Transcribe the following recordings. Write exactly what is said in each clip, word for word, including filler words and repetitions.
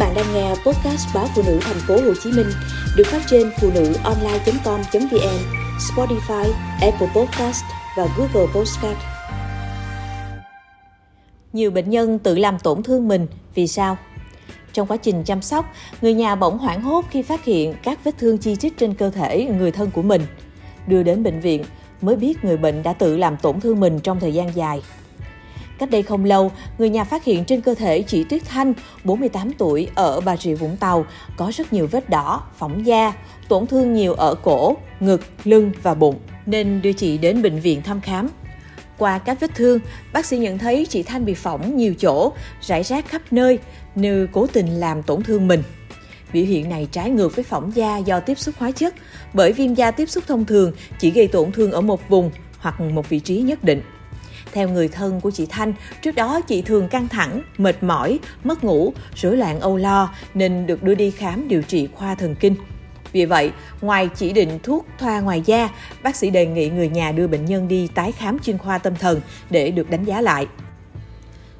bạn đang nghe podcast báo phụ nữ thành phố Hồ Chí Minh được phát trên phu nữ online chấm com chấm vn, Spotify, Apple Podcast và Google Podcast. Nhiều bệnh nhân tự làm tổn thương mình, vì sao? Trong quá trình chăm sóc, người nhà bỗng hoảng hốt khi phát hiện các vết thương chi chít trên cơ thể người thân của mình. Đưa đến bệnh viện mới biết người bệnh đã tự làm tổn thương mình trong thời gian dài. Cách đây không lâu, người nhà phát hiện trên cơ thể chị Tuyết Thanh, bốn mươi tám tuổi, ở Bà Rịa Vũng Tàu, có rất nhiều vết đỏ, phỏng da, tổn thương nhiều ở cổ, ngực, lưng và bụng, nên đưa chị đến bệnh viện thăm khám. Qua các vết thương, bác sĩ nhận thấy chị Thanh bị phỏng nhiều chỗ, rải rác khắp nơi, như cố tình làm tổn thương mình. Biểu hiện này trái ngược với phỏng da do tiếp xúc hóa chất, bởi viêm da tiếp xúc thông thường chỉ gây tổn thương ở một vùng hoặc một vị trí nhất định. Theo người thân của chị Thanh, trước đó chị thường căng thẳng, mệt mỏi, mất ngủ, rối loạn âu lo nên được đưa đi khám điều trị khoa thần kinh. Vì vậy, ngoài chỉ định thuốc thoa ngoài da, bác sĩ đề nghị người nhà đưa bệnh nhân đi tái khám chuyên khoa tâm thần để được đánh giá lại.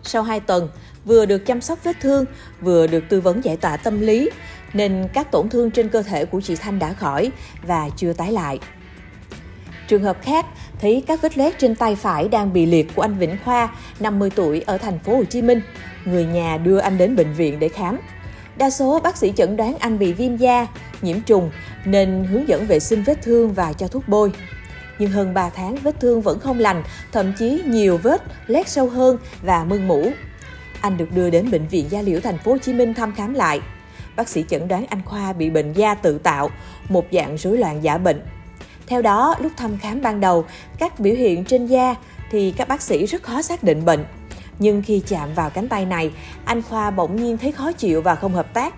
Sau hai tuần, vừa được chăm sóc vết thương, vừa được tư vấn giải tỏa tâm lý, nên các tổn thương trên cơ thể của chị Thanh đã khỏi và chưa tái lại. Trường hợp khác, thấy các vết loét trên tay phải đang bị liệt của anh Vĩnh Khoa, năm mươi tuổi, ở thành phố Hồ Chí Minh. Người nhà đưa anh đến bệnh viện để khám. Đa số bác sĩ chẩn đoán anh bị viêm da, nhiễm trùng nên hướng dẫn vệ sinh vết thương và cho thuốc bôi. Nhưng hơn ba tháng vết thương vẫn không lành, thậm chí nhiều vết loét sâu hơn và mưng mủ. Anh được đưa đến bệnh viện Da liễu thành phố Hồ Chí Minh thăm khám lại. Bác sĩ chẩn đoán anh Khoa bị bệnh da tự tạo, một dạng rối loạn giả bệnh. Theo đó, lúc thăm khám ban đầu, các biểu hiện trên da thì các bác sĩ rất khó xác định bệnh. Nhưng khi chạm vào cánh tay này, anh Khoa bỗng nhiên thấy khó chịu và không hợp tác.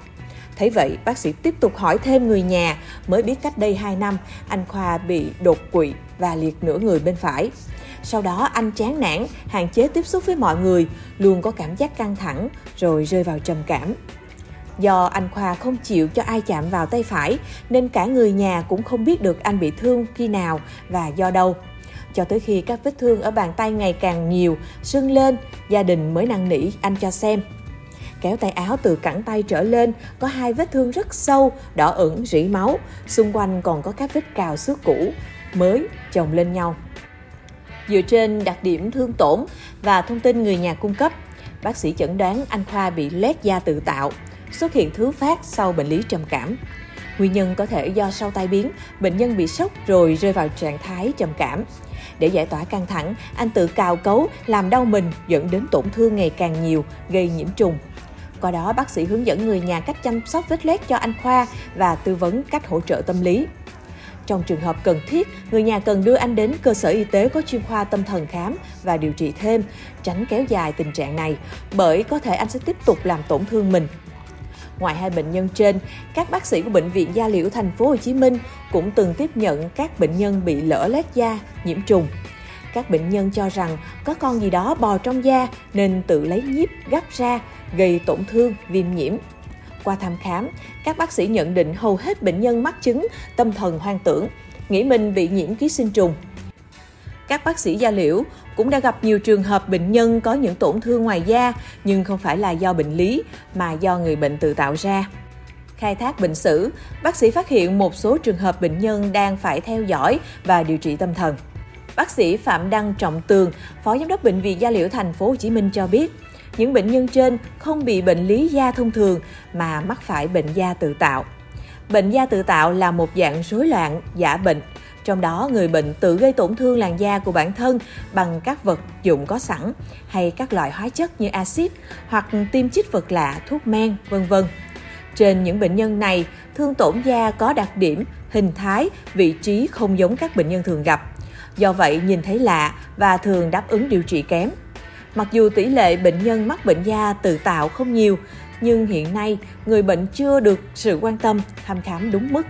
Thấy vậy, bác sĩ tiếp tục hỏi thêm người nhà, mới biết cách đây hai năm, anh Khoa bị đột quỵ và liệt nửa người bên phải. Sau đó anh chán nản, hạn chế tiếp xúc với mọi người, luôn có cảm giác căng thẳng, rồi rơi vào trầm cảm. Do anh Khoa không chịu cho ai chạm vào tay phải, nên cả người nhà cũng không biết được anh bị thương khi nào và do đâu. Cho tới khi các vết thương ở bàn tay ngày càng nhiều, sưng lên, gia đình mới năn nỉ anh cho xem. Kéo tay áo từ cẳng tay trở lên, có hai vết thương rất sâu, đỏ ửng rỉ máu, xung quanh còn có các vết cào xước cũ, mới chồng lên nhau. Dựa trên đặc điểm thương tổn và thông tin người nhà cung cấp, bác sĩ chẩn đoán anh Khoa bị loét da tự tạo, xuất hiện thứ phát sau bệnh lý trầm cảm. Nguyên nhân có thể do sau tai biến, bệnh nhân bị sốc rồi rơi vào trạng thái trầm cảm. Để giải tỏa căng thẳng, anh tự cào cấu, làm đau mình, dẫn đến tổn thương ngày càng nhiều, gây nhiễm trùng. Qua đó, bác sĩ hướng dẫn người nhà cách chăm sóc vết loét cho anh Khoa và tư vấn cách hỗ trợ tâm lý. Trong trường hợp cần thiết, người nhà cần đưa anh đến cơ sở y tế có chuyên khoa tâm thần khám và điều trị thêm, tránh kéo dài tình trạng này, bởi có thể anh sẽ tiếp tục làm tổn thương mình. Ngoài hai bệnh nhân trên, các bác sĩ của bệnh viện Da liễu thành phố Hồ Chí Minh cũng từng tiếp nhận các bệnh nhân bị lở loét da, nhiễm trùng. Các bệnh nhân cho rằng có con gì đó bò trong da nên tự lấy nhíp gắp ra, gây tổn thương, viêm nhiễm. Qua thăm khám, các bác sĩ nhận định hầu hết bệnh nhân mắc chứng tâm thần hoang tưởng, nghĩ mình bị nhiễm ký sinh trùng. Các bác sĩ Da liễu cũng đã gặp nhiều trường hợp bệnh nhân có những tổn thương ngoài da nhưng không phải là do bệnh lý mà do người bệnh tự tạo ra. Khai thác bệnh sử, bác sĩ phát hiện một số trường hợp bệnh nhân đang phải theo dõi và điều trị tâm thần. Bác sĩ Phạm Đăng Trọng Tường, Phó Giám đốc Bệnh viện Da liễu thành phố Hồ Chí Minh cho biết, những bệnh nhân trên không bị bệnh lý da thông thường mà mắc phải bệnh da tự tạo. Bệnh da tự tạo là một dạng rối loạn giả bệnh, trong đó người bệnh tự gây tổn thương làn da của bản thân bằng các vật dụng có sẵn hay các loại hóa chất như axit hoặc tiêm chích vật lạ, thuốc men, vân vân. Trên những bệnh nhân này, thương tổn da có đặc điểm, hình thái, vị trí không giống các bệnh nhân thường gặp. Do vậy, nhìn thấy lạ và thường đáp ứng điều trị kém. Mặc dù tỷ lệ bệnh nhân mắc bệnh da tự tạo không nhiều, nhưng hiện nay người bệnh chưa được sự quan tâm, thăm khám đúng mức.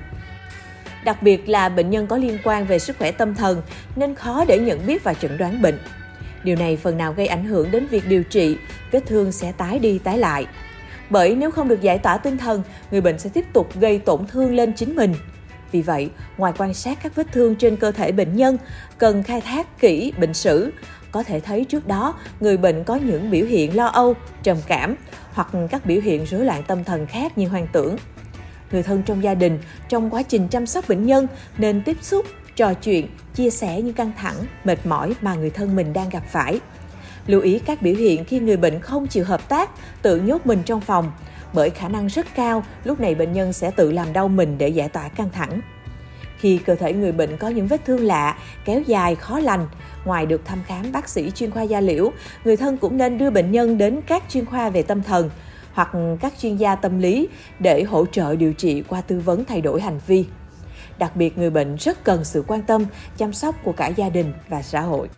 Đặc biệt là bệnh nhân có liên quan về sức khỏe tâm thần nên khó để nhận biết và chẩn đoán bệnh. Điều này phần nào gây ảnh hưởng đến việc điều trị, vết thương sẽ tái đi tái lại. Bởi nếu không được giải tỏa tinh thần, người bệnh sẽ tiếp tục gây tổn thương lên chính mình. Vì vậy, ngoài quan sát các vết thương trên cơ thể bệnh nhân, cần khai thác kỹ bệnh sử, Có thể thấy trước đó, người bệnh có những biểu hiện lo âu, trầm cảm hoặc các biểu hiện rối loạn tâm thần khác như hoang tưởng. Người thân trong gia đình, trong quá trình chăm sóc bệnh nhân nên tiếp xúc, trò chuyện, chia sẻ những căng thẳng, mệt mỏi mà người thân mình đang gặp phải. Lưu ý các biểu hiện khi người bệnh không chịu hợp tác, tự nhốt mình trong phòng, bởi khả năng rất cao lúc này bệnh nhân sẽ tự làm đau mình để giải tỏa căng thẳng. Khi cơ thể người bệnh có những vết thương lạ, kéo dài, khó lành, ngoài được thăm khám bác sĩ chuyên khoa da liễu, người thân cũng nên đưa bệnh nhân đến các chuyên khoa về tâm thần hoặc các chuyên gia tâm lý để hỗ trợ điều trị qua tư vấn thay đổi hành vi. Đặc biệt, người bệnh rất cần sự quan tâm, chăm sóc của cả gia đình và xã hội.